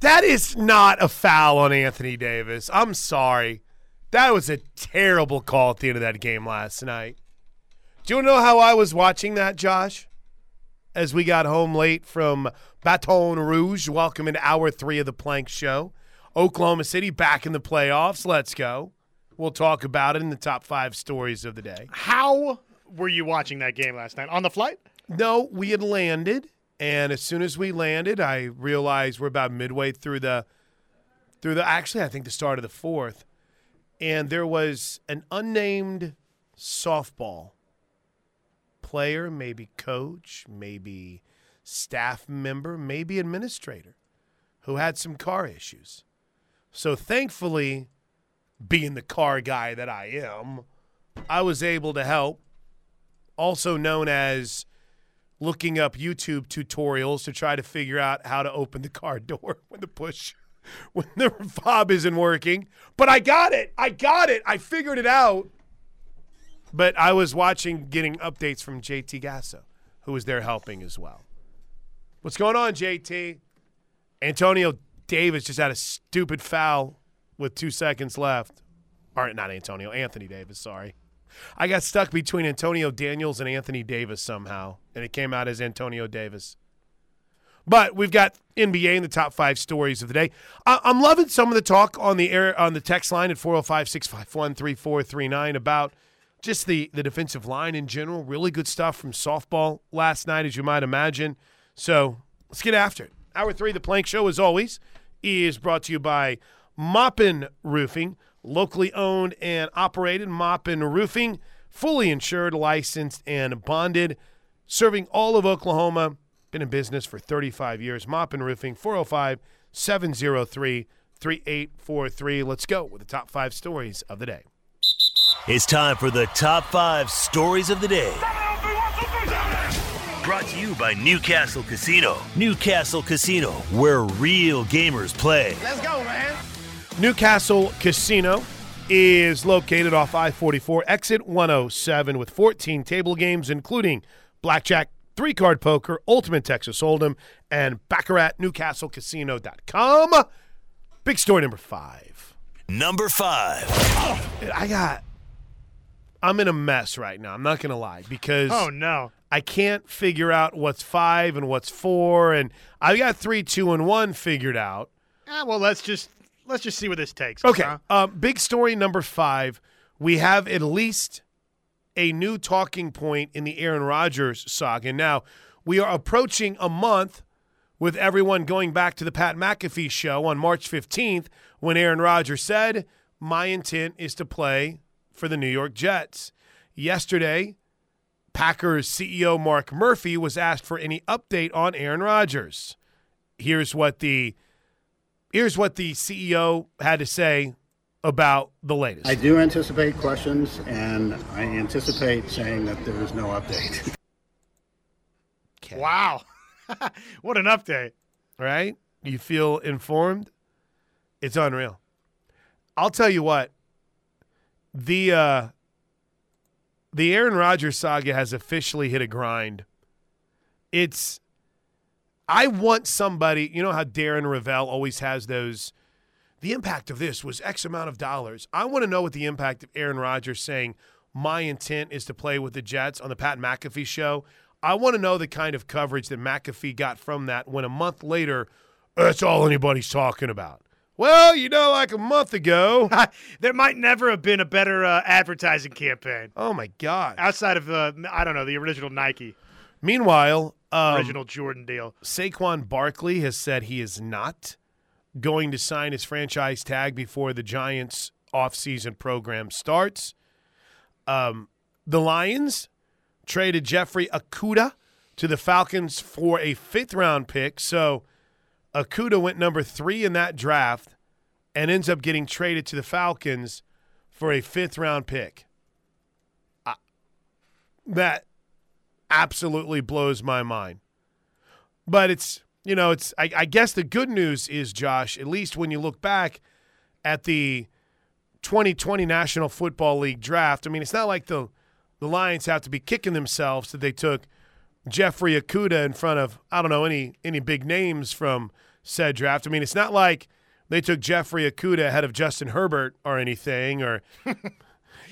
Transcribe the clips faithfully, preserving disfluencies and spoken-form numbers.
That is not a foul on Anthony Davis. I'm sorry. That was a terrible call at the end of that game last night. Do you know how I was watching that, Josh? As we got home late from Baton Rouge, welcome into hour three of the Plank Show. Oklahoma City back in the playoffs. Let's go. We'll talk about it in the top five stories of the day. How were you watching that game last night? On the flight? No, we had landed. And as soon as we landed, I realized we're about midway through the through the actually I think the start of the fourth, and there was an unnamed softball player, maybe coach, maybe staff member, maybe administrator, who had some car issues. So thankfully, being the car guy that I am, I was able to help, also known as looking up YouTube tutorials to try to figure out how to open the car door when the push, when the fob isn't working. But I got it. I got it. I figured it out. But I was watching, getting updates from J T Gasso, who was there helping as well. What's going on, J T? Antonio Davis just had a stupid foul with two seconds left. Or not Antonio, Anthony Davis, sorry. I got stuck between Antonio Daniels and Anthony Davis somehow, and it came out as Antonio Davis. But we've got N B A in the top five stories of the day. I- I'm loving some of the talk on the air, on the text line at four oh five, six five one, three four three nine about just the, the defensive line in general. Really good stuff from softball last night, as you might imagine. So let's get after it. Hour three, The Plank Show, as always, is brought to you by Moppin Roofing. Locally owned and operated, Moppin Roofing, fully insured, licensed, and bonded, serving all of Oklahoma, been in business for thirty-five years. Moppin Roofing, four oh five, seven oh three, three eight four three. Let's go with the top five stories of the day. It's time for the top five stories of the day. Brought to you by Newcastle Casino. Newcastle Casino, where real gamers play. Let's go, man. Newcastle Casino is located off I forty-four, exit one oh seven, with fourteen table games, including blackjack, three-card poker, ultimate Texas Hold'em, and Baccarat. Newcastle Casino dot com. Big story number five. Number five. Oh, dude, I got – I'm in a mess right now. I'm not going to lie, because – oh, no. I can't figure out what's five and what's four, and I got three, two, and one figured out. Ah, well, let's just – Let's just see where this takes. Okay. Huh? Uh, big story number five. We have at least a new talking point in the Aaron Rodgers saga. Now, we are approaching a month with everyone going back to the Pat McAfee show on March fifteenth when Aaron Rodgers said, "My intent is to play for the New York Jets." Yesterday, Packers C E O Mark Murphy was asked for any update on Aaron Rodgers. Here's what the Here's what the C E O had to say about the latest. I do anticipate questions, and I anticipate saying that there is no update. Okay. Wow. What an update. Right? You feel informed? It's unreal. I'll tell you what. The, uh, the Aaron Rodgers saga has officially hit a grind. It's... I want somebody, you know how Darren Ravel always has those, the impact of this was X amount of dollars. I want to know what the impact of Aaron Rodgers saying, "My intent is to play with the Jets," on the Pat McAfee show. I want to know the kind of coverage that McAfee got from that when a month later, that's all anybody's talking about. Well, you know, like a month ago. There might never have been a better uh, advertising campaign. Oh, my God. Outside of, uh, I don't know, the original Nike. Meanwhile, Um, original Jordan deal. Saquon Barkley has said he is not going to sign his franchise tag before the Giants' offseason program starts. Um, the Lions traded Jeffrey Okudah to the Falcons for a fifth-round pick. So Okudah went number three in that draft and ends up getting traded to the Falcons for a fifth-round pick. Uh, that... absolutely blows my mind. But it's, you know, it's, I, I guess the good news is, Josh, at least when you look back at the twenty twenty National Football League draft, I mean, it's not like the, the Lions have to be kicking themselves that they took Jeffrey Okudah in front of, I don't know, any any big names from said draft. I mean, it's not like they took Jeffrey Okudah ahead of Justin Herbert or anything. Or what?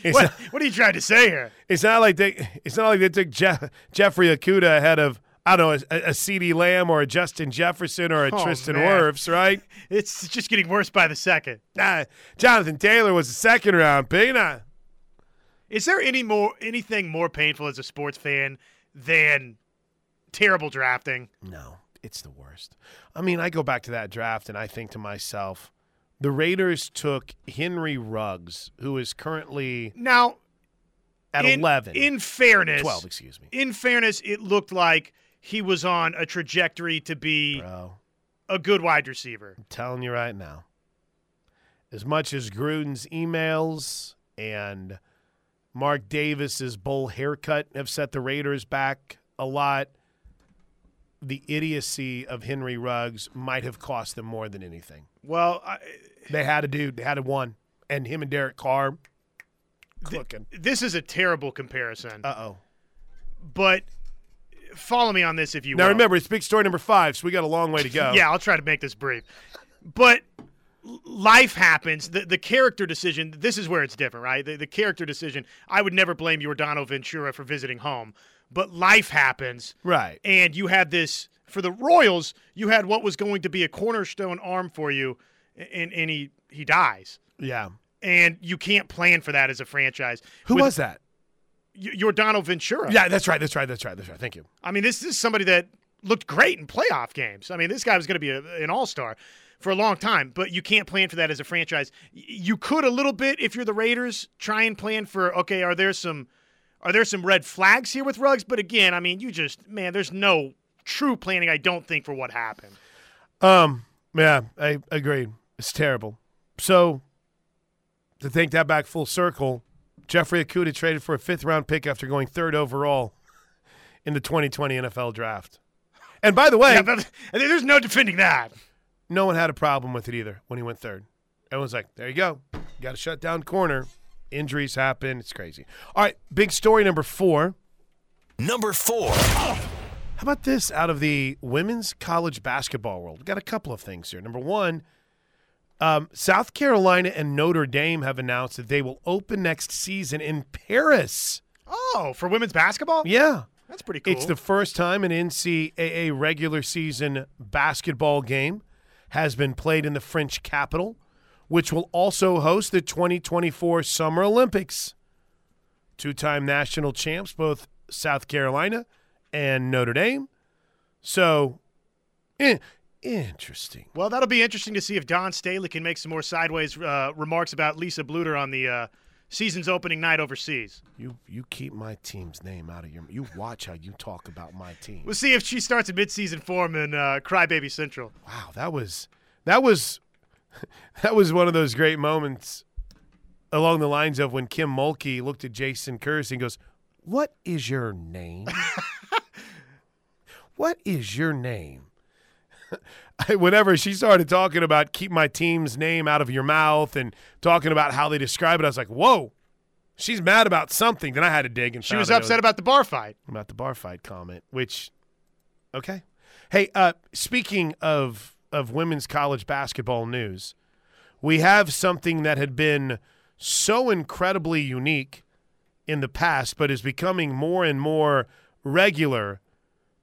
Not, what are you trying to say here? It's not like they. It's not like they took Jeff, Jeffrey Okudah ahead of, I don't know, a, a CeeDee Lamb or a Justin Jefferson or a oh, Tristan Wirfs, right? It's just getting worse by the second. Uh, Jonathan Taylor was a second round pick. Nah. Is there any more anything more painful as a sports fan than terrible drafting? No, it's the worst. I mean, I go back to that draft and I think to myself, the Raiders took Henry Ruggs, who is currently now at in, eleven. In fairness, twelve. Excuse me. In fairness, it looked like he was on a trajectory to be Bro, a good wide receiver. I'm telling you right now, as much as Gruden's emails and Mark Davis's bowl haircut have set the Raiders back a lot, the idiocy of Henry Ruggs might have cost them more than anything. Well, I, they had a dude, they had a one, and him and Derek Carr cooking. Th- this is a terrible comparison. Uh-oh. But follow me on this if you want. Now, will. Remember, it's big story number five, so we got a long way to go. Yeah, I'll try to make this brief. But – life happens. The the character decision, this is where it's different, right? The, the character decision, I would never blame Yordano Ventura for visiting home, but life happens. Right. And you had this, for the Royals, you had what was going to be a cornerstone arm for you, and, and he, he dies. Yeah. And you can't plan for that as a franchise. Who With, was that? Yordano Ventura. Yeah, that's right, that's right, that's right, that's right. Thank you. I mean, this, this is somebody that looked great in playoff games. I mean, this guy was going to be a, an all-star for a long time, but you can't plan for that as a franchise. You could a little bit if you're the Raiders, try and plan for, okay, are there some are there some red flags here with Ruggs? But again, I mean, you just, man, there's no true planning, I don't think, for what happened. Um, yeah, I agree. It's terrible. So, to take that back full circle, Jeffrey Okudah traded for a fifth-round pick after going third overall in the twenty twenty N F L Draft. And by the way, yeah, there's no defending that. No one had a problem with it either when he went third. Everyone's like, there you go. You got a shut down corner. Injuries happen. It's crazy. All right, big story number four. Number four. Oh, how about this out of the women's college basketball world? We've got a couple of things here. Number one, um, South Carolina and Notre Dame have announced that they will open next season in Paris. Oh, for women's basketball? Yeah. That's pretty cool. It's the first time an N C A A regular season basketball game has been played in the French capital, which will also host the twenty twenty-four Summer Olympics. Two-time national champs, both South Carolina and Notre Dame. So, eh, interesting. Well, that'll be interesting to see if Don Staley can make some more sideways uh, remarks about Lisa Bluter on the uh, season's opening night overseas. You you keep my team's name out of your – you watch how you talk about my team. We'll see if she starts in midseason form in uh, Crybaby Central. Wow, that was that was that was one of those great moments along the lines of when Kim Mulkey looked at Jason Kersey and goes, "What is your name? What is your name?" Whenever she started talking about keep my team's name out of your mouth and talking about how they describe it, I was like, whoa, she's mad about something. Then I had to dig. And she was upset about the bar fight. About the bar fight comment, which, okay. Hey, uh, speaking of, of women's college basketball news, we have something that had been so incredibly unique in the past but is becoming more and more regular.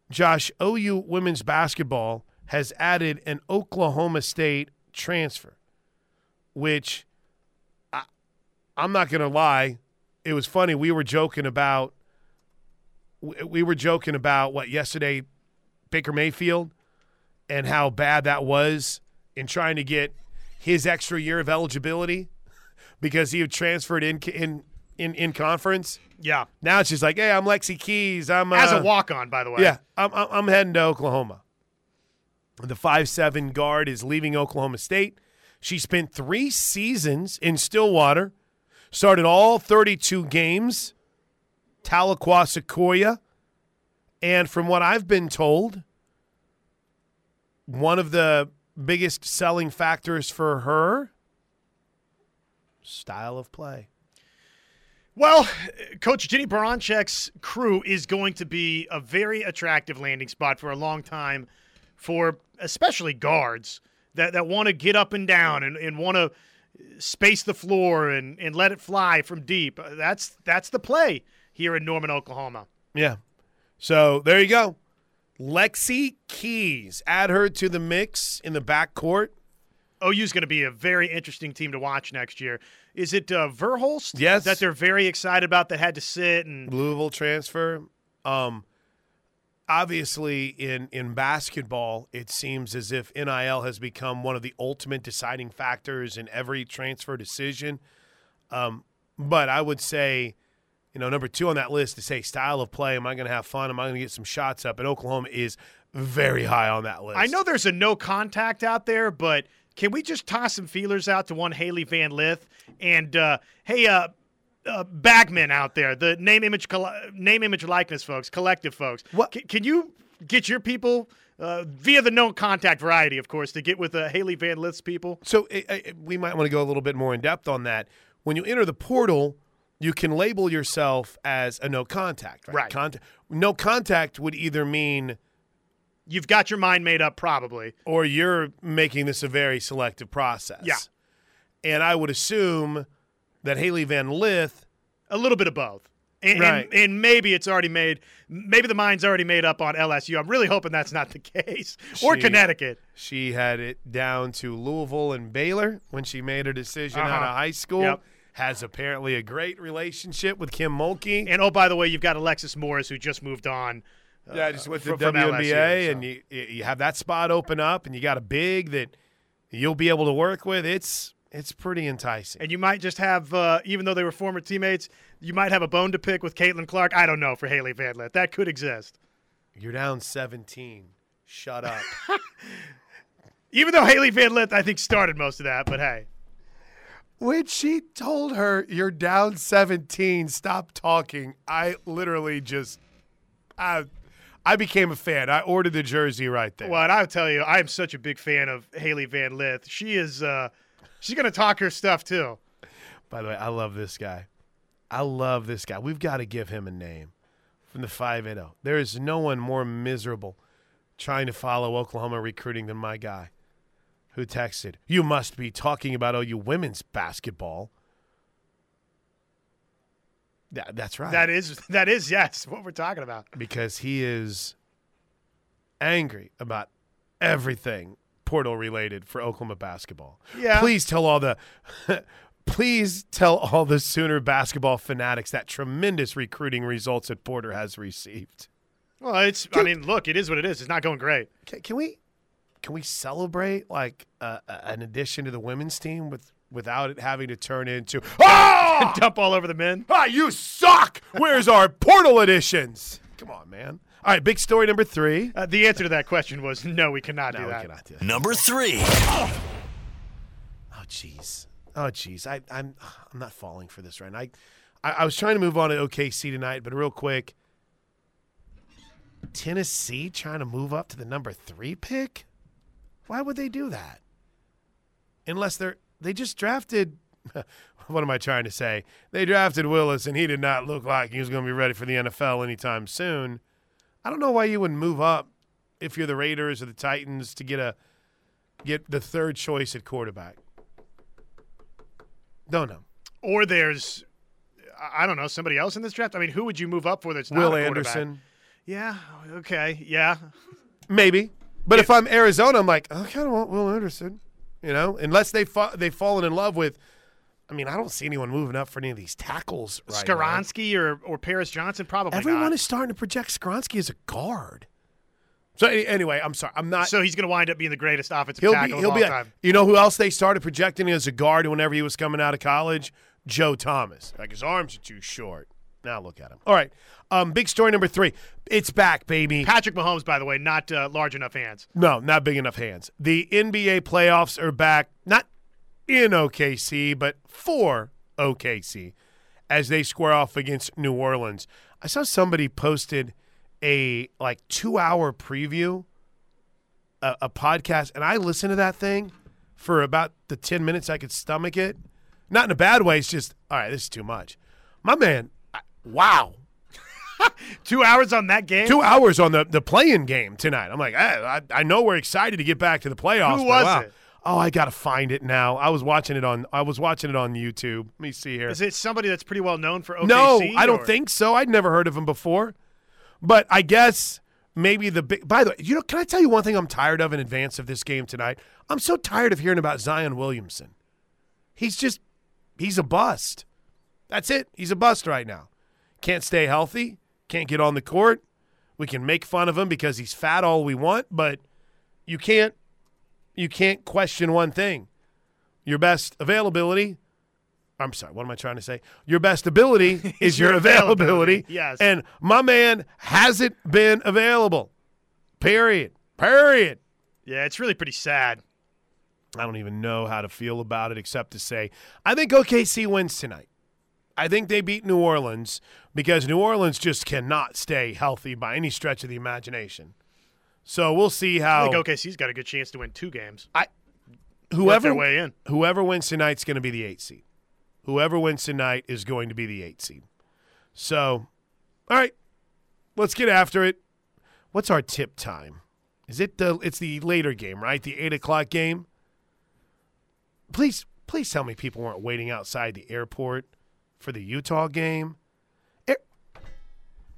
Josh, O U women's basketball has added an Oklahoma State transfer, which I, I'm not going to lie. It was funny. We were joking about we were joking about what yesterday, Baker Mayfield, and how bad that was in trying to get his extra year of eligibility because he had transferred in in in, in conference. Yeah. Now it's just like, hey, I'm Lexi Keys. I'm uh, as a walk on, by the way. Yeah, I'm I'm heading to Oklahoma. The five seven guard is leaving Oklahoma State. She spent three seasons in Stillwater, started all thirty-two games, Tahlequah Sequoia, and from what I've been told, one of the biggest selling factors for her, style of play. Well, Coach Jenny Baranchek's crew is going to be a very attractive landing spot for a long time for especially guards that, that want to get up and down and, and want to space the floor and, and let it fly from deep. That's that's the play here in Norman, Oklahoma. Yeah. So there you go. Lexi Keys. Add her to the mix in the backcourt. O U's going to be a very interesting team to watch next year. Is it uh, Verhulst? Yes. That they're very excited about that had to sit. And Louisville transfer. Um, obviously, in, in basketball, it seems as if N I L has become one of the ultimate deciding factors in every transfer decision. Um, but I would say, you know, number two on that list is, say, style of play. Am I going to have fun? Am I going to get some shots up? And Oklahoma is very high on that list. I know there's a no contact out there, but – can we just toss some feelers out to one Haley Van Lith? And, uh, hey, uh, uh, Bagman out there, the name, image, coll- name, image, likeness folks, collective folks, what? C- can you get your people uh, via the no-contact variety, of course, to get with uh, Haley Van Lith's people? So it, it, we might want to go a little bit more in-depth on that. When you enter the portal, you can label yourself as a no-contact. Right. right. Cont- no-contact would either mean – you've got your mind made up probably. Or you're making this a very selective process. Yeah. And I would assume that Haley Van Lith. A little bit of both. And, right. and, and maybe it's already made – maybe the mind's already made up on L S U. I'm really hoping that's not the case. She, or Connecticut. She had it down to Louisville and Baylor when she made her decision uh-huh. out of high school. Yep. Has apparently a great relationship with Kim Mulkey. And, oh, by the way, you've got Alexis Morris who just moved on. Yeah, just went to uh, from, W N B A, from L S U, so. And you you have that spot open up, and you got a big that you'll be able to work with. It's it's pretty enticing. And you might just have, uh, even though they were former teammates, you might have a bone to pick with Caitlin Clark. I don't know for Haley Van Lith. That could exist. You're down seventeen. Shut up. Even though Haley Van Lith, I think, started most of that, but hey. When she told her, you're down seventeen, stop talking, I literally just – I. I became a fan. I ordered the jersey right there. Well, and I'll tell you, I am such a big fan of Haley Van Lith. She is uh, she's going to talk her stuff, too. By the way, I love this guy. I love this guy. We've got to give him a name from the five eighty. There is no one more miserable trying to follow Oklahoma recruiting than my guy who texted, you must be talking about O U women's basketball. That, that's right. That is, that is yes, what we're talking about. Because he is angry about everything portal-related for Oklahoma basketball. Yeah. Please tell all the – please tell all the Sooner basketball fanatics that tremendous recruiting results that Porter has received. Well, it's – I mean, look, it is what it is. It's not going great. Can, can we can we celebrate, like, uh, an addition to the women's team with – without it having to turn into, ah! Dump all over the men. Ah, you suck! Where's our portal editions? Come on, man. All right, big story number three. Uh, the answer to that question was no, we cannot no, do that. We cannot do that. Number three. Oh, jeez. Oh, jeez. I, I'm I'm not falling for this right now. I, I, I was trying to move on to O K C tonight, but real quick, Tennessee trying to move up to the number three pick? Why would they do that? Unless they're They just drafted – what am I trying to say? They drafted Willis, and he did not look like he was going to be ready for the N F L anytime soon. I don't know why you wouldn't move up if you're the Raiders or the Titans to get a get the third choice at quarterback. Don't know. Or there's – I don't know, somebody else in this draft? I mean, who would you move up for that's not Will a quarterback? Will Anderson. Yeah, okay, yeah. Maybe. But yeah. If I'm Arizona, I'm like, I kind of want Will Anderson. You know, unless they fa- they've fallen in love with, I mean, I don't see anyone moving up for any of these tackles right now. Skaronski or, or Paris Johnson, probably Everyone not. Everyone is starting to project Skaronski as a guard. So anyway, I'm sorry, I'm not. So he's going to wind up being the greatest offensive he'll tackle be, he'll of all be a, time. You know who else they started projecting as a guard whenever he was coming out of college? Joe Thomas. Like, his arms are too short. Now look at him. All right, um, big story number three. It's back, baby. Patrick Mahomes, by the way, not uh, large enough hands. No, not big enough hands. The N B A playoffs are back, not in O K C, but for O K C, as they square off against New Orleans. I saw somebody posted a, like, two-hour preview, a, a podcast, and I listened to that thing for about the ten minutes I could stomach it. Not in a bad way. It's just, all right, this is too much. My man – wow. Two hours on that game? Two hours on the, the play-in game tonight. I'm like, I, I, I know we're excited to get back to the playoffs. Who was wow. it? Oh, I gotta find it now. I was watching it on. I was watching it on YouTube. Let me see here. Is it somebody that's pretty well known for O K C? No, I don't or? think so. I'd never heard of him before, but I guess maybe the big. By the way, you know, can I tell you one thing I'm tired of in advance of this game tonight? I'm so tired of hearing about Zion Williamson. He's just, he's a bust. That's it. He's a bust right now. Can't stay healthy. Can't get on the court. We can make fun of him because he's fat all we want, but you can't. You can't question one thing. Your best availability – I'm sorry, what am I trying to say? Your best ability is your availability. availability. Yes. And my man hasn't been available. Period. Period. Yeah, it's really pretty sad. I don't even know how to feel about it except to say I think O K C wins tonight. I think they beat New Orleans because New Orleans just cannot stay healthy by any stretch of the imagination. So we'll see how. I think O K C's got a good chance to win two games. I, whoever their way in, whoever wins tonight's going to be the eight seed. Whoever wins tonight is going to be the eight seed. So, all right, let's get after it. What's our tip time? Is it the? It's the later game, right? The eight o'clock game. Please, please tell me people weren't waiting outside the airport for the Utah game. Air,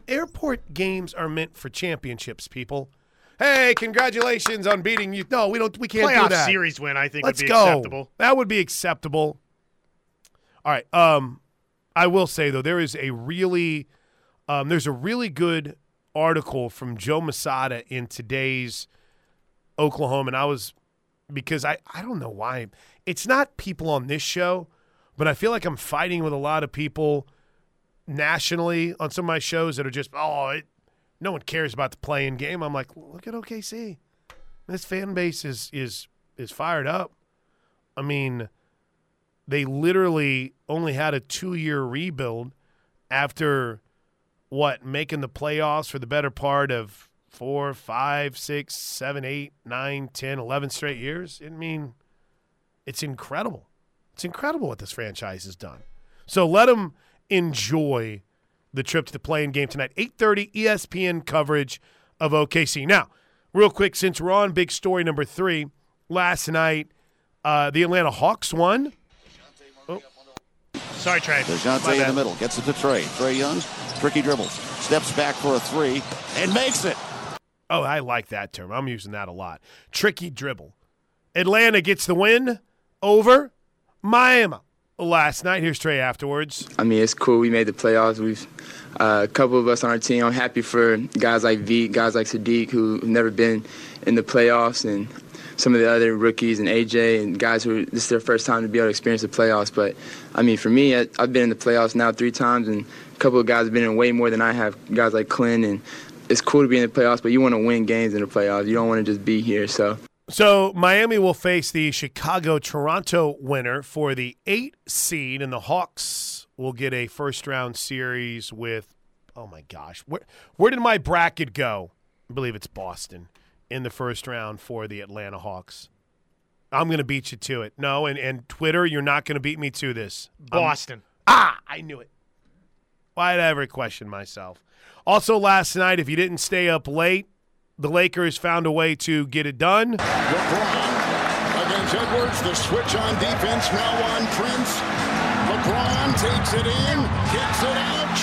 airport games are meant for championships, people. Hey, congratulations on beating you. No, we don't. We can't Playoff do that. Playoff series win, I think, Let's would be go. acceptable. That would be acceptable. All right. Um, I will say though, there is a really, um, there's a really good article from Joe Masada in today's Oklahoma, and I was because I, I don't know why it's not people on this show, but I feel like I'm fighting with a lot of people nationally on some of my shows that are just oh. It, No one cares about the play-in game. I'm like, look at O K C. This fan base is is is fired up. I mean, they literally only had a two-year rebuild after, what, making the playoffs for the better part of four, five, six, seven, eight, nine, ten, eleven straight years. I mean, it's incredible. It's incredible what this franchise has done. So let them enjoy the trip to the play-in game tonight, eight thirty E S P N coverage of O K C. Now, real quick, since we're on big story number three, last night uh, the Atlanta Hawks won. Oh. Sorry, Trey. DeJounte in the middle, gets it to Trey. Trey Young, tricky dribbles, steps back for a three, and makes it. Oh, I like that term. I'm using that a lot. Tricky dribble. Atlanta gets the win over Miami last night. Here's Trey afterwards. I mean, it's cool. We made the playoffs. We've uh, a couple of us on our team. I'm happy for guys like Veek, guys like Sadiq, who've never been in the playoffs, and some of the other rookies and A J and guys who this is their first time to be able to experience the playoffs. But, I mean, for me, I, I've been in the playoffs now three times, and a couple of guys have been in way more than I have, guys like Clint. And it's cool to be in the playoffs, but you want to win games in the playoffs. You don't want to just be here, so... So Miami will face the Chicago-Toronto winner for the eight seed, and the Hawks will get a first-round series with, oh, my gosh. Where, where did my bracket go? I believe it's Boston in the first round for the Atlanta Hawks. I'm going to beat you to it. No, and, and Twitter, you're not going to beat me to this. Boston. Um, ah, I knew it. Why'd I ever question myself? Also, last night, if you didn't stay up late, the Lakers found a way to get it done. LeBron against Edwards. The switch on defense now on Prince. LeBron takes it in, kicks it out.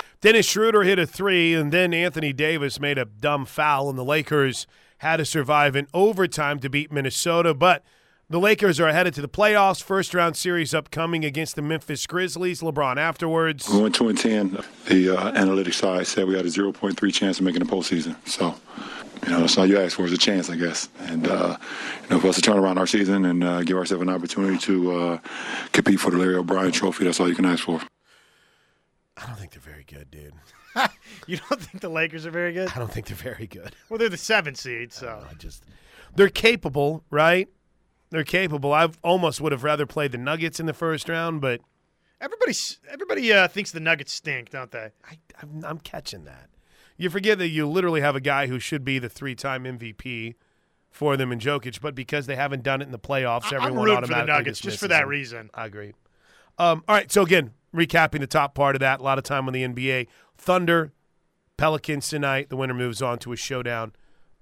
Schroeder. Good! Dennis Schroeder hit a three, and then Anthony Davis made a dumb foul, and the Lakers had to survive in overtime to beat Minnesota. But the Lakers are headed to the playoffs. First-round series upcoming against the Memphis Grizzlies. LeBron afterwards. We went two and ten. The uh, analytics side said we had a zero point three chance of making the postseason. So, you know, that's all you ask for is a chance, I guess. And, uh, you know, for us to turn around our season and uh, give ourselves an opportunity to uh, compete for the Larry O'Brien Trophy, that's all you can ask for. I don't think they're very good, dude. You don't think the Lakers are very good? I don't think they're very good. Well, they're the seventh seed, so. I don't know, I just, they're capable, right? They're capable. I almost would have rather played the Nuggets in the first round, but everybody everybody uh, thinks the Nuggets stink, don't they? I, I'm, I'm catching that. You forget that you literally have a guy who should be the three-time M V P for them in Jokic, but because they haven't done it in the playoffs, everyone I'm rooting automatically for the Nuggets just for that reason. I agree. Um, all right, so again, recapping the top part of that, a lot of time on the N B A. Thunder, Pelicans tonight. The winner moves on to a showdown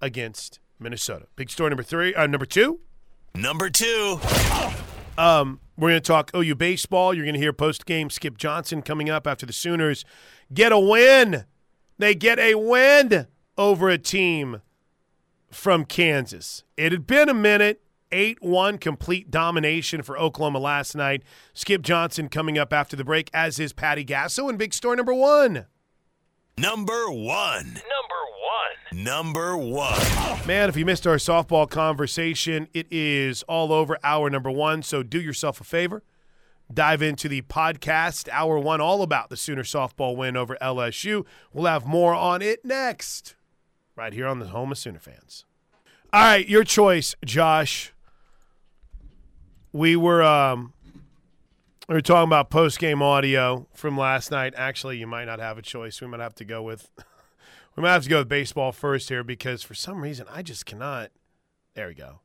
against Minnesota. Big story number three, uh, number two. Number two. Um, we're going to talk O U baseball. You're going to hear post-game Skip Johnson coming up after the Sooners get a win. They get a win over a team from Kansas. It had been a minute. eight one complete domination for Oklahoma last night. Skip Johnson coming up after the break, as is Patty Gasso. And big story number one. Number one. Number one. Number one. Man, if you missed our softball conversation, it is all over hour number one. So do yourself a favor. Dive into the podcast, hour one, all about the Sooner softball win over L S U. We'll have more on it next, right here on the Home of Sooner Fans. All right, your choice, Josh. We were um, we were talking about post-game audio from last night. Actually, you might not have a choice. We might have to go with we might have to go with baseball first here, because for some reason I just cannot. There we go.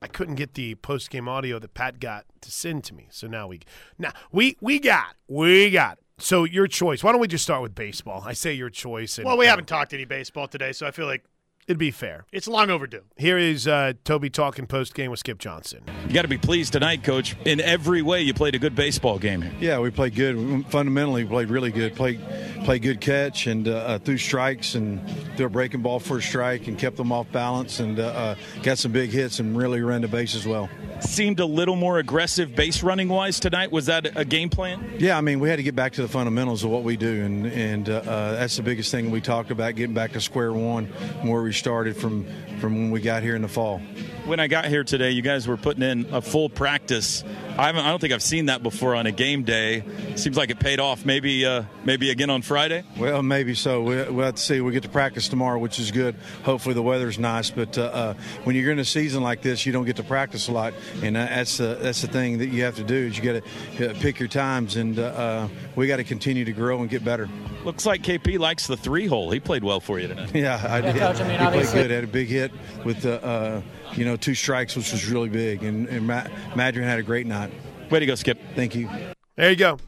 I couldn't get the post-game audio that Pat got to send to me. So now we now we we got we got. So your choice. Why don't we just start with baseball? I say your choice. And, well, we haven't talked any baseball today, so I feel like. It'd be fair. It's long overdue. Here is uh, Toby talking post-game with Skip Johnson. You got to be pleased tonight, Coach. In every way, you played a good baseball game here. Yeah, we played good. Fundamentally, we played really good. Played, played good catch and uh, threw strikes and threw a breaking ball for a strike and kept them off balance and uh, uh, got some big hits and really ran the base as well. Seemed a little more aggressive base running-wise tonight. Was that a game plan? Yeah, I mean, we had to get back to the fundamentals of what we do, and, and uh, uh, that's the biggest thing we talked about, getting back to square one where we started from from when we got here in the fall. When I got here today, you guys were putting in a full practice. I haven't, I don't think I've seen that before on a game day. Seems like it paid off. Maybe uh, maybe again on Friday? Well, maybe so. We, we'll have to see. We get to practice tomorrow, which is good. Hopefully the weather's nice. But uh, uh, when you're in a season like this, you don't get to practice a lot. And that's, uh, that's the thing that you have to do is you got to pick your times. And uh, uh, we got to continue to grow and get better. Looks like K P likes the three-hole. He played well for you tonight. Yeah, I did. Yeah, Coach, I mean, he obviously. played good. Had a big hit with uh, uh, you know, two strikes, which was really big. And, and Matt, Madron had a great night. Way to go, Skip. Thank you. There you go.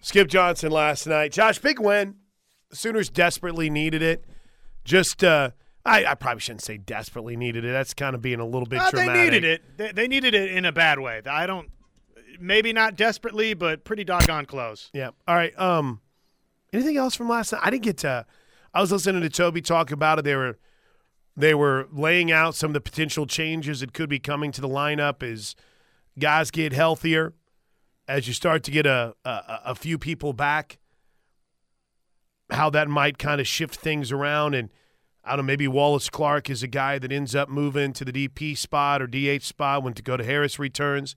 Skip Johnson last night. Josh, big win. The Sooners desperately needed it. Just uh, I, I probably shouldn't say desperately needed it. That's kind of being a little bit uh, dramatic. They needed it. They, they needed it in a bad way. I don't – maybe not desperately, but pretty doggone close. Yeah. All right. Um. Anything else from last night? I didn't get to – I was listening to Toby talk about it. They were they were laying out some of the potential changes that could be coming to the lineup as guys get healthier, as you start to get a, a, a few people back, how that might kind of shift things around. And I don't know, maybe Wallace Clark is a guy that ends up moving to the D P spot or D H spot when Dakota Harris returns.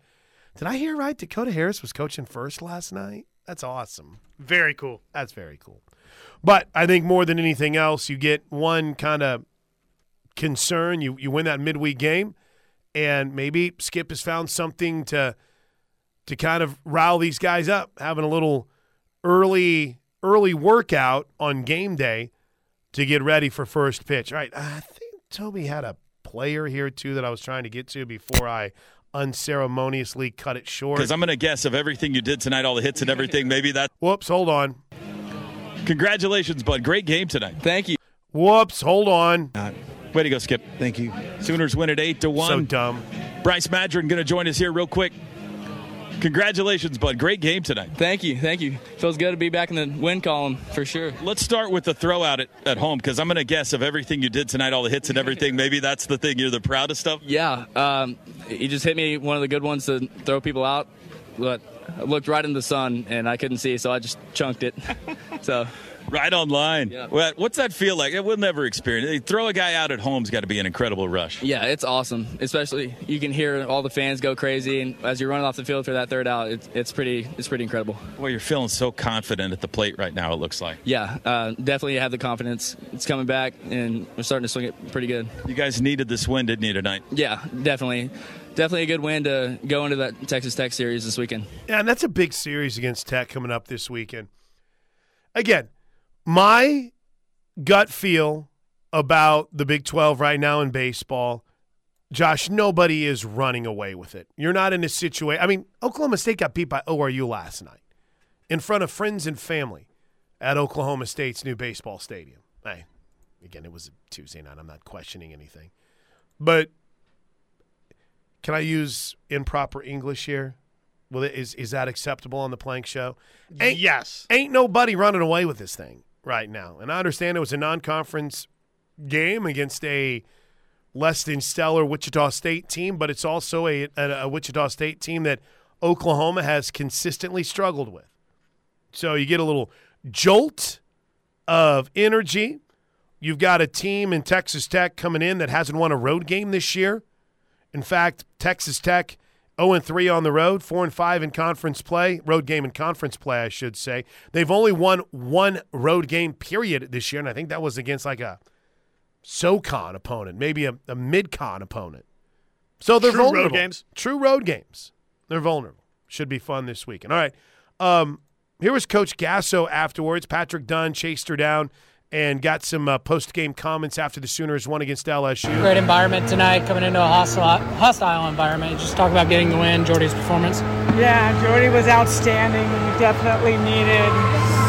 Did I hear right? Dakota Harris was coaching first last night? That's awesome. Very cool. That's very cool. But I think more than anything else, you get one kind of concern. You you win that midweek game, and maybe Skip has found something to to kind of rile these guys up, having a little early early workout on game day to get ready for first pitch. All right, I think Toby had a player here, too, that I was trying to get to before I – unceremoniously cut it short. Because I'm going to guess of everything you did tonight, all the hits and everything, maybe that. Whoops, hold on. Congratulations, bud. Great game tonight. Thank you. Whoops, hold on. Way to go, Skip. Thank you. Sooners win at eight to one. So dumb. Bryce Madron going to join us here real quick. Congratulations, bud. Great game tonight. Thank you. Thank you. Feels good to be back in the win column for sure. Let's start with the throw out at, at home, because I'm going to guess of everything you did tonight, all the hits and everything, maybe that's the thing you're the proudest of? Yeah. Um, he just hit me one of the good ones to throw people out. But I looked right in the sun, and I couldn't see, so I just chunked it. So. Right on line. Yeah. What's that feel like? We'll never experience it. Throw a guy out at home's got to be an incredible rush. Yeah, it's awesome. Especially you can hear all the fans go crazy, and as you're running off the field for that third out, it's, it's pretty it's pretty incredible. Well, you're feeling so confident at the plate right now. It looks like. Yeah, uh, definitely have the confidence. It's coming back, and we're starting to swing it pretty good. You guys needed this win, didn't you, tonight? Yeah, definitely, definitely a good win to go into that Texas Tech series this weekend. Yeah, and that's a big series against Tech coming up this weekend. Again. My gut feel about the Big twelve right now in baseball, Josh, nobody is running away with it. You're not in a situation – I mean, Oklahoma State got beat by O R U last night. in front of friends and family at Oklahoma State's new baseball stadium. I, again, it was a Tuesday night. I'm not questioning anything. But can I use improper English here? Well, is is that acceptable on the Plank Show? Ain't, yes. Ain't nobody running away with this thing right now. And I understand it was a non-conference game against a less than stellar Wichita State team, but it's also a, a, a Wichita State team that Oklahoma has consistently struggled with. So you get a little jolt of energy. You've got a team in Texas Tech coming in that hasn't won a road game this year. In fact, Texas Tech oh and three on the road, four and five in conference play, road game and conference play, I should say. They've only won one road game period this year, and I think that was against like a SoCon opponent, maybe a, a mid-con opponent. So they're True vulnerable. True road games. True road games. They're vulnerable. Should be fun this weekend. All right. Um, here was Coach Gasso afterwards. Patrick Dunn chased her down and got some uh, post-game comments after the Sooners won against L S U. Great environment tonight, coming into a hostile, hostile environment. Just talk about getting the win, Jordy's performance. Yeah, Jordy was outstanding. We definitely needed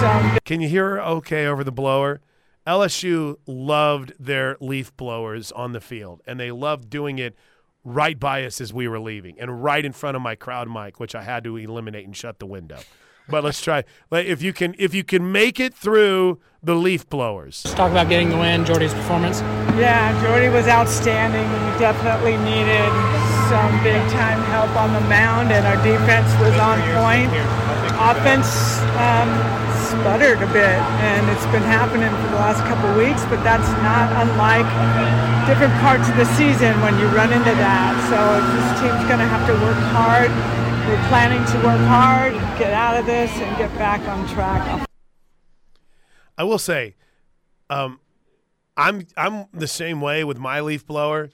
some. Can you hear her okay over the blower? L S U loved their leaf blowers on the field, and they loved doing it right by us as we were leaving and right in front of my crowd mic, which I had to eliminate and shut the window. But let's try. If you can, if you can make it through the leaf blowers. Let's talk about getting the win, Jordy's performance. Yeah, Jordy was outstanding. We definitely needed some big-time help on the mound, and our defense was on point. Offense um, sputtered a bit, and it's been happening for the last couple of weeks, but that's not unlike different parts of the season when you run into that. So this team's going to have to work hard. We're planning to work hard, get out of this, and get back on track. I will say, um, I'm I'm the same way with my leaf blower.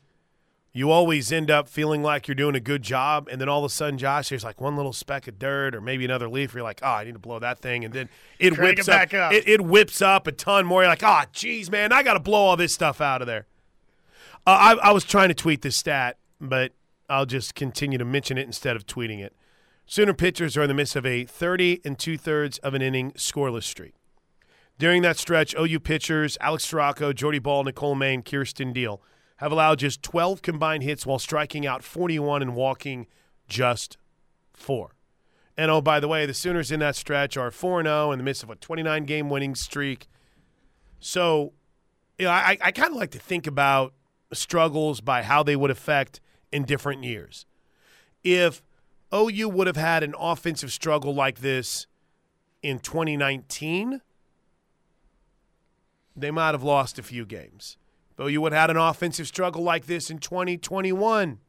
You always end up feeling like you're doing a good job, and then all of a sudden, Josh, there's like one little speck of dirt or maybe another leaf. You're like, oh, I need to blow that thing, and then it Crank whips it back up. up. It, it whips up a ton more. You're like, oh, geez, man, I got to blow all this stuff out of there. Uh, I, I was trying to tweet this stat, but I'll just continue to mention it instead of tweeting it. Sooner pitchers are in the midst of a thirty and two-thirds of an inning scoreless streak. During that stretch, O U pitchers Alex Scirocco, Jordy Ball, Nicole May, and Kirsten Deal have allowed just twelve combined hits while striking out forty-one and walking just four. And, oh, by the way, the Sooners in that stretch are four and oh in the midst of a twenty-nine game winning streak. So, you know, I, I kind of like to think about struggles by how they would affect in different years. If O U would have had an offensive struggle like this in twenty nineteen, they might have lost a few games. If O U would have had an offensive struggle like this in twenty twenty-one,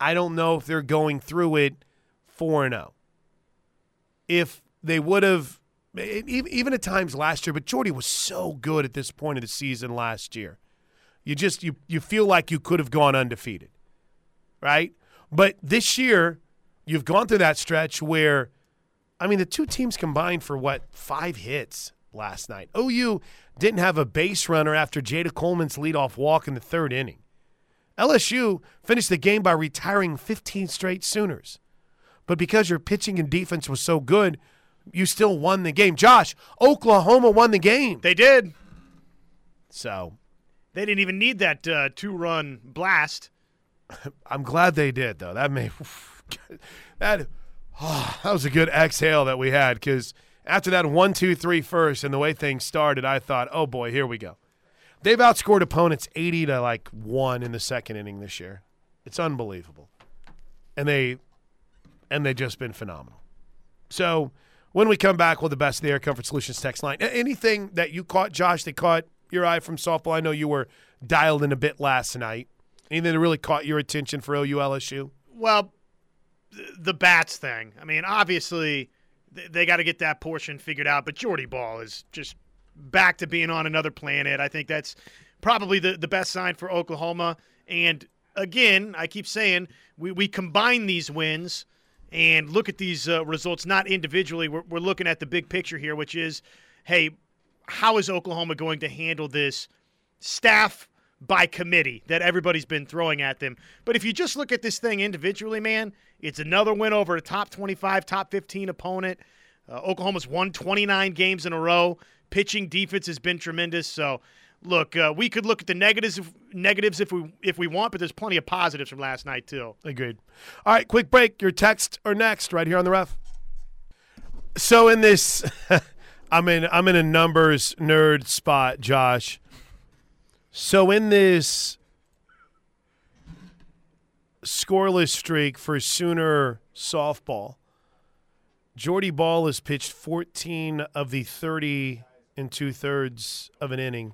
I don't know if they're going through it four and oh. If they would have, even at times last year, but Jordy was so good at this point of the season last year. You just, you, you feel like you could have gone undefeated, right? But this year, you've gone through that stretch where, I mean, the two teams combined for, what, five hits last night. O U didn't have a base runner after Jada Coleman's leadoff walk in the third inning. L S U finished the game by retiring fifteen straight Sooners. But because your pitching and defense was so good, you still won the game. Josh, Oklahoma won the game. They did. So they didn't even need that uh, two-run blast. I'm glad they did, though. That made that, oh, that was a good exhale that we had, because after that one, two, three first and the way things started, I thought, oh, boy, here we go. They've outscored opponents eighty to like one in the second inning this year. It's unbelievable. And, they, and they've just been phenomenal. So when we come back with the best of the Air Comfort Solutions text line, anything that you caught, Josh, that caught your eye from softball, I know you were dialed in a bit last night. Anything that really caught your attention for O U L S U? Well, the bats thing. I mean, obviously, they got to get that portion figured out. But Jordy Ball is just back to being on another planet. I think that's probably the, the best sign for Oklahoma. And, again, I keep saying we, we combine these wins and look at these uh, results, not individually. We're, we're looking at the big picture here, which is, hey, how is Oklahoma going to handle this staff by committee that everybody's been throwing at them? But if you just look at this thing individually, man, it's another win over a top twenty-five, top fifteen opponent. Uh, Oklahoma's won twenty-nine games in a row. Pitching defense has been tremendous. So, look, uh, we could look at the negatives if, negatives if we if we want, but there's plenty of positives from last night too. Agreed. All right, quick break. Your texts are next right here on the Ref. So in this, I'm in I'm in a numbers nerd spot, Josh. So in this scoreless streak for Sooner softball, Jordy Ball has pitched fourteen of the thirty and two-thirds of an inning.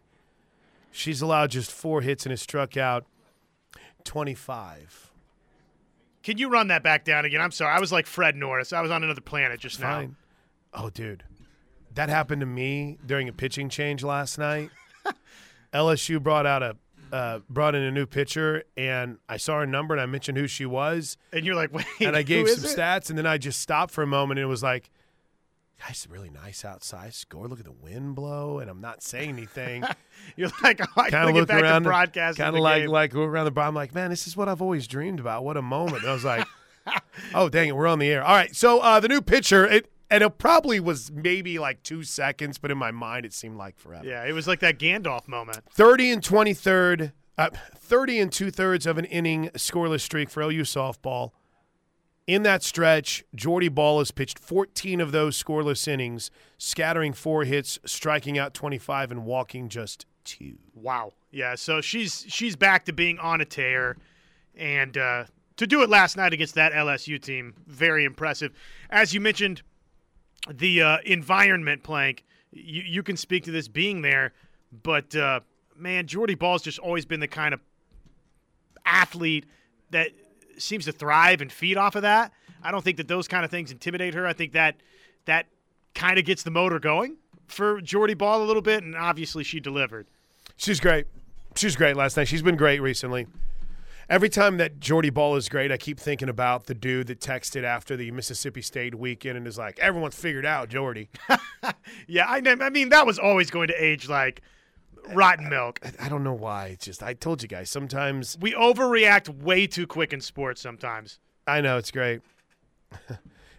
She's allowed just four hits and has struck out twenty-five. Can you run that back down again? I'm sorry. I was like Fred Norris. I was on another planet just Fine. now. Oh, dude. That happened to me during a pitching change last night. L S U brought out a uh, brought in a new pitcher, and I saw her number, and I mentioned who she was. And you're like, wait, and I gave some it? stats, and then I just stopped for a moment, and it was like, guys, really nice outside score. Look at the wind blow, and I'm not saying anything. You're like, oh, I gotta get back around, to broadcasting. Kind of like, like look around the bar. I'm like, man, this is what I've always dreamed about. What a moment. And I was like, oh, dang it, we're on the air. All right, so uh, the new pitcher, it, and it probably was maybe like two seconds, but in my mind it seemed like forever. Yeah, it was like that Gandalf moment. thirty and twenty-third, uh, thirty and two-thirds of an inning scoreless streak for L U softball. In that stretch, Jordy Ball has pitched fourteen of those scoreless innings, scattering four hits, striking out twenty-five, and walking just two. Wow. Yeah, so she's she's back to being on a tear, and uh, to do it last night against that L S U team, very impressive. As you mentioned, the uh, environment, Plank, you, you can speak to this being there, but, uh, man, Jordy Ball's just always been the kind of athlete that seems to thrive and feed off of that. I don't think that those kind of things intimidate her. I think that that kind of gets the motor going for Jordy Ball a little bit, and obviously she delivered. She's great. She's great last night. She's been great recently. Every time that Jordy Ball is great, I keep thinking about the dude that texted after the Mississippi State weekend and is like, everyone's figured out Jordy. Yeah, I, I mean, that was always going to age like rotten milk. I, I don't know why. It's just, I told you guys, sometimes we overreact way too quick in sports sometimes. I know, it's great.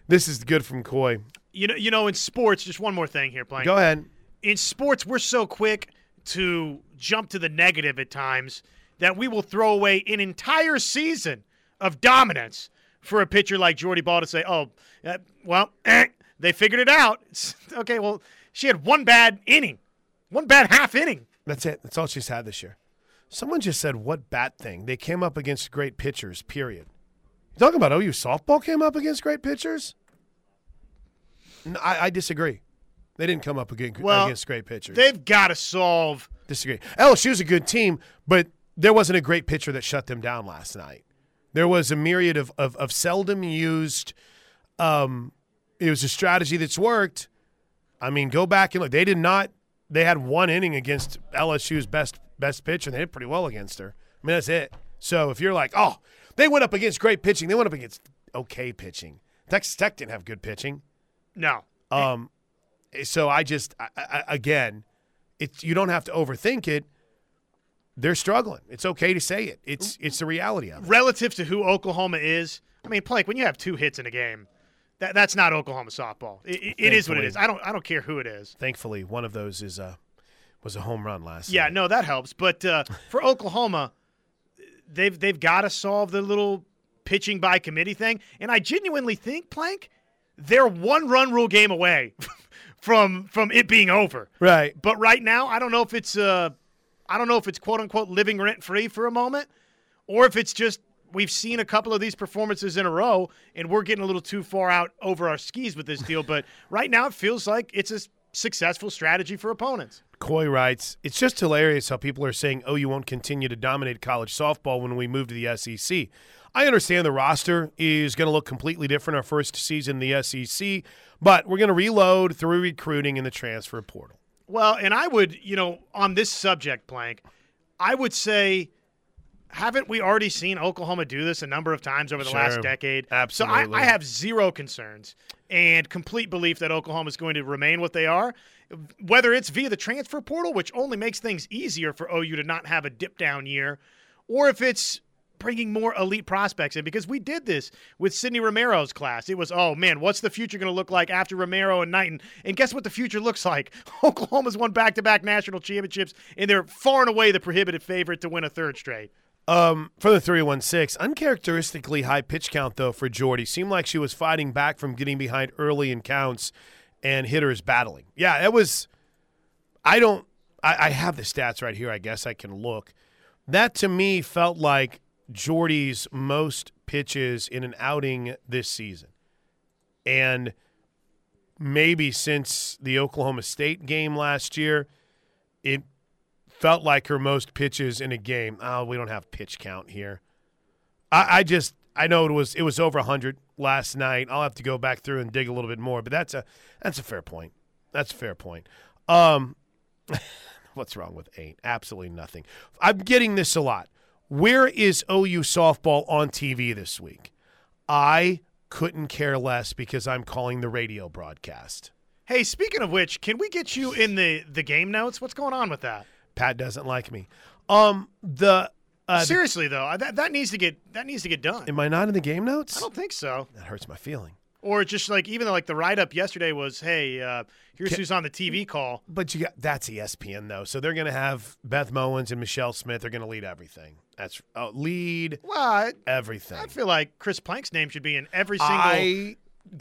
This is good from Coy. You know, you know, in sports, just one more thing here, Plank. Go ahead. In sports, we're so quick to jump to the negative at times that we will throw away an entire season of dominance for a pitcher like Jordy Ball to say, oh, uh, well, eh, they figured it out. Okay, well, she had one bad inning, one bad half inning. That's it. That's all she's had this year. Someone just said, what bat thing? They came up against great pitchers, period. You talking about O U softball came up against great pitchers? No, I, I disagree. They didn't come up against, well, against great pitchers. They've got to solve. Disagree. L S U's a good team, but – there wasn't a great pitcher that shut them down last night. There was a myriad of of, of seldom used um, – it was a strategy that's worked. I mean, go back and look. They did not – they had one inning against L S U's best best pitcher, and they did pretty well against her. I mean, that's it. So if you're like, oh, they went up against great pitching. They went up against okay pitching. Texas Tech didn't have good pitching. No. Um. So I just I, I, again, it's, you don't have to overthink it. They're struggling. It's okay to say it. It's it's the reality of it. Relative to who Oklahoma is, I mean, Plank, when you have two hits in a game, that that's not Oklahoma softball. It, it is what it is. I don't I don't care who it is. Thankfully, one of those is uh was a home run last night. Yeah, no, that helps. But uh, for Oklahoma, they've they've got to solve the little pitching by committee thing. And I genuinely think, Plank, they're one run rule game away from from it being over. Right. But right now, I don't know if it's uh I don't know if it's quote-unquote living rent-free for a moment or if it's just we've seen a couple of these performances in a row and we're getting a little too far out over our skis with this deal. But right now it feels like it's a successful strategy for opponents. Coy writes, it's just hilarious how people are saying, oh, you won't continue to dominate college softball when we move to the S E C. I understand the roster is going to look completely different our first season in the S E C, but we're going to reload through recruiting in the transfer portal. Well, and I would, you know, on this subject, Plank, I would say, haven't we already seen Oklahoma do this a number of times over the sure. last decade? Absolutely. So I, I have zero concerns and complete belief that Oklahoma is going to remain what they are, whether it's via the transfer portal, which only makes things easier for O U to not have a dip-down year, or if it's bringing more elite prospects in, because we did this with Sidney Romero's class. It was, oh, man, what's the future going to look like after Romero and Knighton? And guess what the future looks like? Oklahoma's won back-to-back national championships, and they're far and away the prohibitive favorite to win a third straight. Um, for the three one six, uncharacteristically high pitch count, though, for Jordy. Seemed like she was fighting back from getting behind early in counts and hitters battling. Yeah, that was – I don't I, – I have the stats right here. I guess I can look. That, to me, felt like Jordy's most pitches in an outing this season. And maybe since the Oklahoma State game last year, it – felt like her most pitches in a game. Oh, we don't have pitch count here. I, I just I know it was it was over one hundred last night. I'll have to go back through and dig a little bit more, but that's a that's a fair point. That's a fair point. Um, what's wrong with eight? Absolutely nothing. I'm getting this a lot. Where is O U softball on T V this week? I couldn't care less because I'm calling the radio broadcast. Hey, speaking of which, can we get you in the the game notes? What's going on with that? Pat doesn't like me. Um, the uh, seriously though, that that needs to get that needs to get done. Am I not in the game notes? I don't think so. That hurts my feeling. Or just like even like the write up yesterday was, hey, uh, here's Can, who's on the T V call. But you got that's E S P N though, so they're gonna have Beth Mowins and Michelle Smith. They're gonna lead everything. That's uh, lead. Well, I, everything. I feel like Chris Plank's name should be in every single I,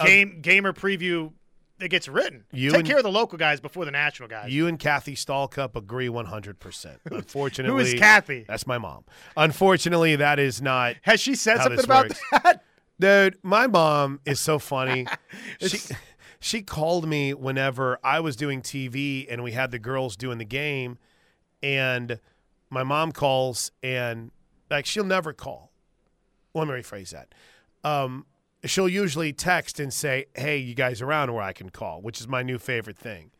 game uh, gamer preview. It gets written. You Take and, care of the local guys before the national guys. You and Kathy Stallcup agree one hundred percent. Unfortunately. Who is Kathy? That's my mom. Unfortunately, that is not Has she said something about works. that? Dude, my mom is so funny. she, she called me whenever I was doing T V and we had the girls doing the game. And my mom calls and, like, she'll never call. Let me rephrase that. Um She'll usually text and say, hey, you guys around where I can call, which is my new favorite thing.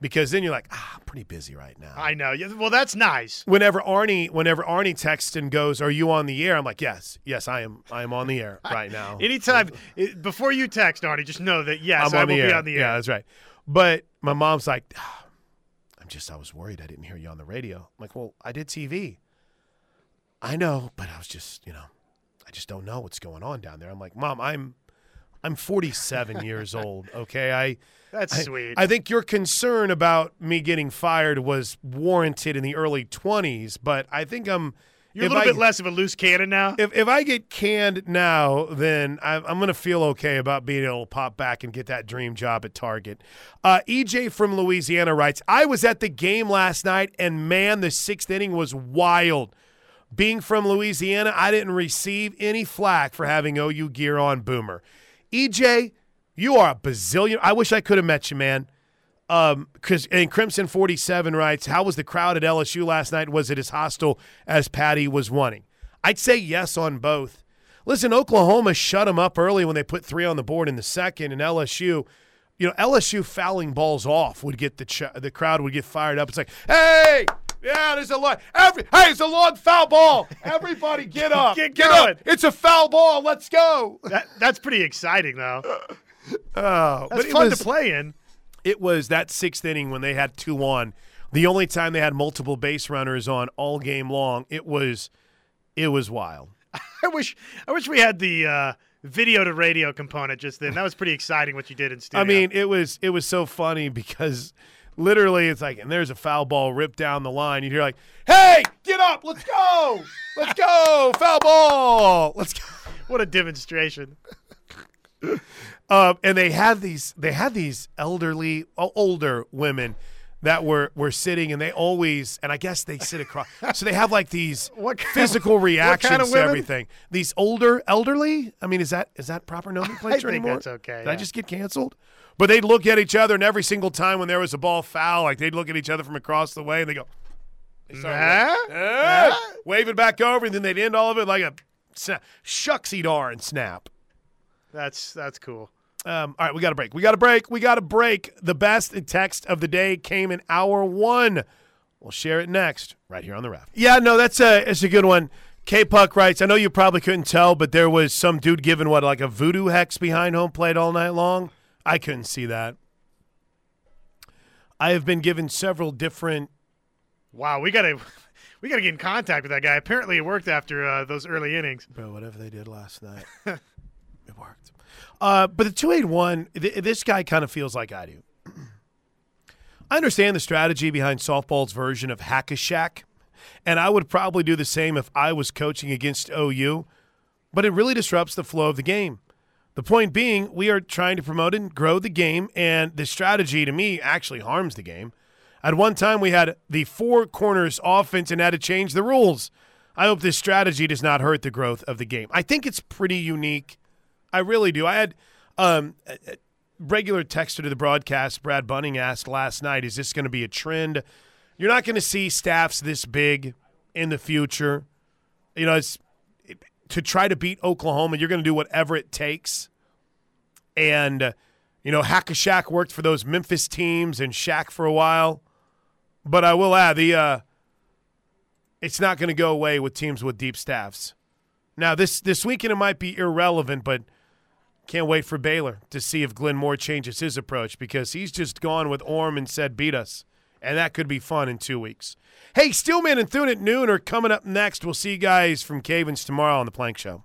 Because then you're like, ah, I'm pretty busy right now. I know. Well, that's nice. Whenever Arnie whenever Arnie texts and goes, are you on the air? I'm like, yes. Yes, I am I am on the air right now. Anytime – before you text, Arnie, just know that, yes, I will be on the air. Yeah, that's right. But my mom's like, ah, I'm just – I was worried I didn't hear you on the radio. I'm like, well, I did T V. I know, but I was just, you know. I just don't know what's going on down there. I'm like, Mom, I'm I'm forty-seven years old, okay? I That's I, sweet. I think your concern about me getting fired was warranted in the early twenties, but I think I'm You're a little I, bit less of a loose cannon now? If if I get canned now, then I, I'm going to feel okay about being able to pop back and get that dream job at Target. Uh, E J from Louisiana writes, I was at the game last night, and, man, the sixth inning was wild. Being from Louisiana, I didn't receive any flack for having O U gear on, Boomer. E J, you are a bazillion. I wish I could have met you, man. Um, and Crimson forty-seven writes, how was the crowd at L S U last night? Was it as hostile as Patty was wanting? I'd say yes on both. Listen, Oklahoma shut them up early when they put three on the board in the second, and L S U – you know, L S U fouling balls off would get the ch- the crowd would get fired up. It's like, hey, yeah, there's a lot. Every hey, it's a long foul ball. Everybody, get up, get, get, get up. It's a foul ball. Let's go. That, that's pretty exciting, though. Oh, that's but it fun was, to play in. It was that sixth inning when they had two on. The only time they had multiple base runners on all game long. It was, it was wild. I wish, I wish we had the. Uh, Video to radio component just then. That was pretty exciting what you did in studio. I mean, it was it was so funny because literally it's like, and there's a foul ball ripped down the line. You hear like, hey, get up, let's go, let's go, foul ball, let's go. What a demonstration. um, and they had these they had these elderly older women that were, were sitting, and they always, and I guess they sit across. So they have like these what kind physical of, reactions what kind of to everything. These older, elderly, I mean, is that is that proper nomenclature anymore? I think that's okay. Did yeah. I just get canceled? But they'd look at each other, and every single time when there was a ball foul, like they'd look at each other from across the way, and they go, they nah? like, eh? nah? wave it back over, and then they'd end all of it like a sna- shucksy dar and snap. That's That's cool. Um, all right, we got a break. We got a break. We got a break. The best text of the day came in hour one. We'll share it next right here on The Ref. Yeah, no, that's a, it's a good one. K-Puck writes, I know you probably couldn't tell, but there was some dude giving, what, like a voodoo hex behind home plate all night long? I couldn't see that. I have been given several different. Wow, we got a we got to get in contact with that guy. Apparently it worked after uh, those early innings. Bro, whatever they did last night, it worked. Uh, but the two eighty-one, th- this guy kind of feels like I do. I understand the strategy behind softball's version of hack-a-shack, and I would probably do the same if I was coaching against O U, but it really disrupts the flow of the game. The point being, we are trying to promote and grow the game, and the strategy, to me, actually harms the game. At one time, we had the four corners offense and had to change the rules. I hope this strategy does not hurt the growth of the game. I think it's pretty unique. I really do. I had um, a regular texter to the broadcast, Brad Bunning, asked last night, is this going to be a trend? You're not going to see staffs this big in the future. You know, it's, it, to try to beat Oklahoma, you're going to do whatever it takes. And, uh, you know, hack-a-shack worked for those Memphis teams and Shaq for a while. But I will add, the uh, it's not going to go away with teams with deep staffs. Now, this, this weekend it might be irrelevant, but can't wait for Baylor to see if Glenn Moore changes his approach, because he's just gone with Orm and said, beat us. And that could be fun in two weeks. Hey, Steelman and Thune at noon are coming up next. We'll see you guys from Cavens tomorrow on The Plank Show.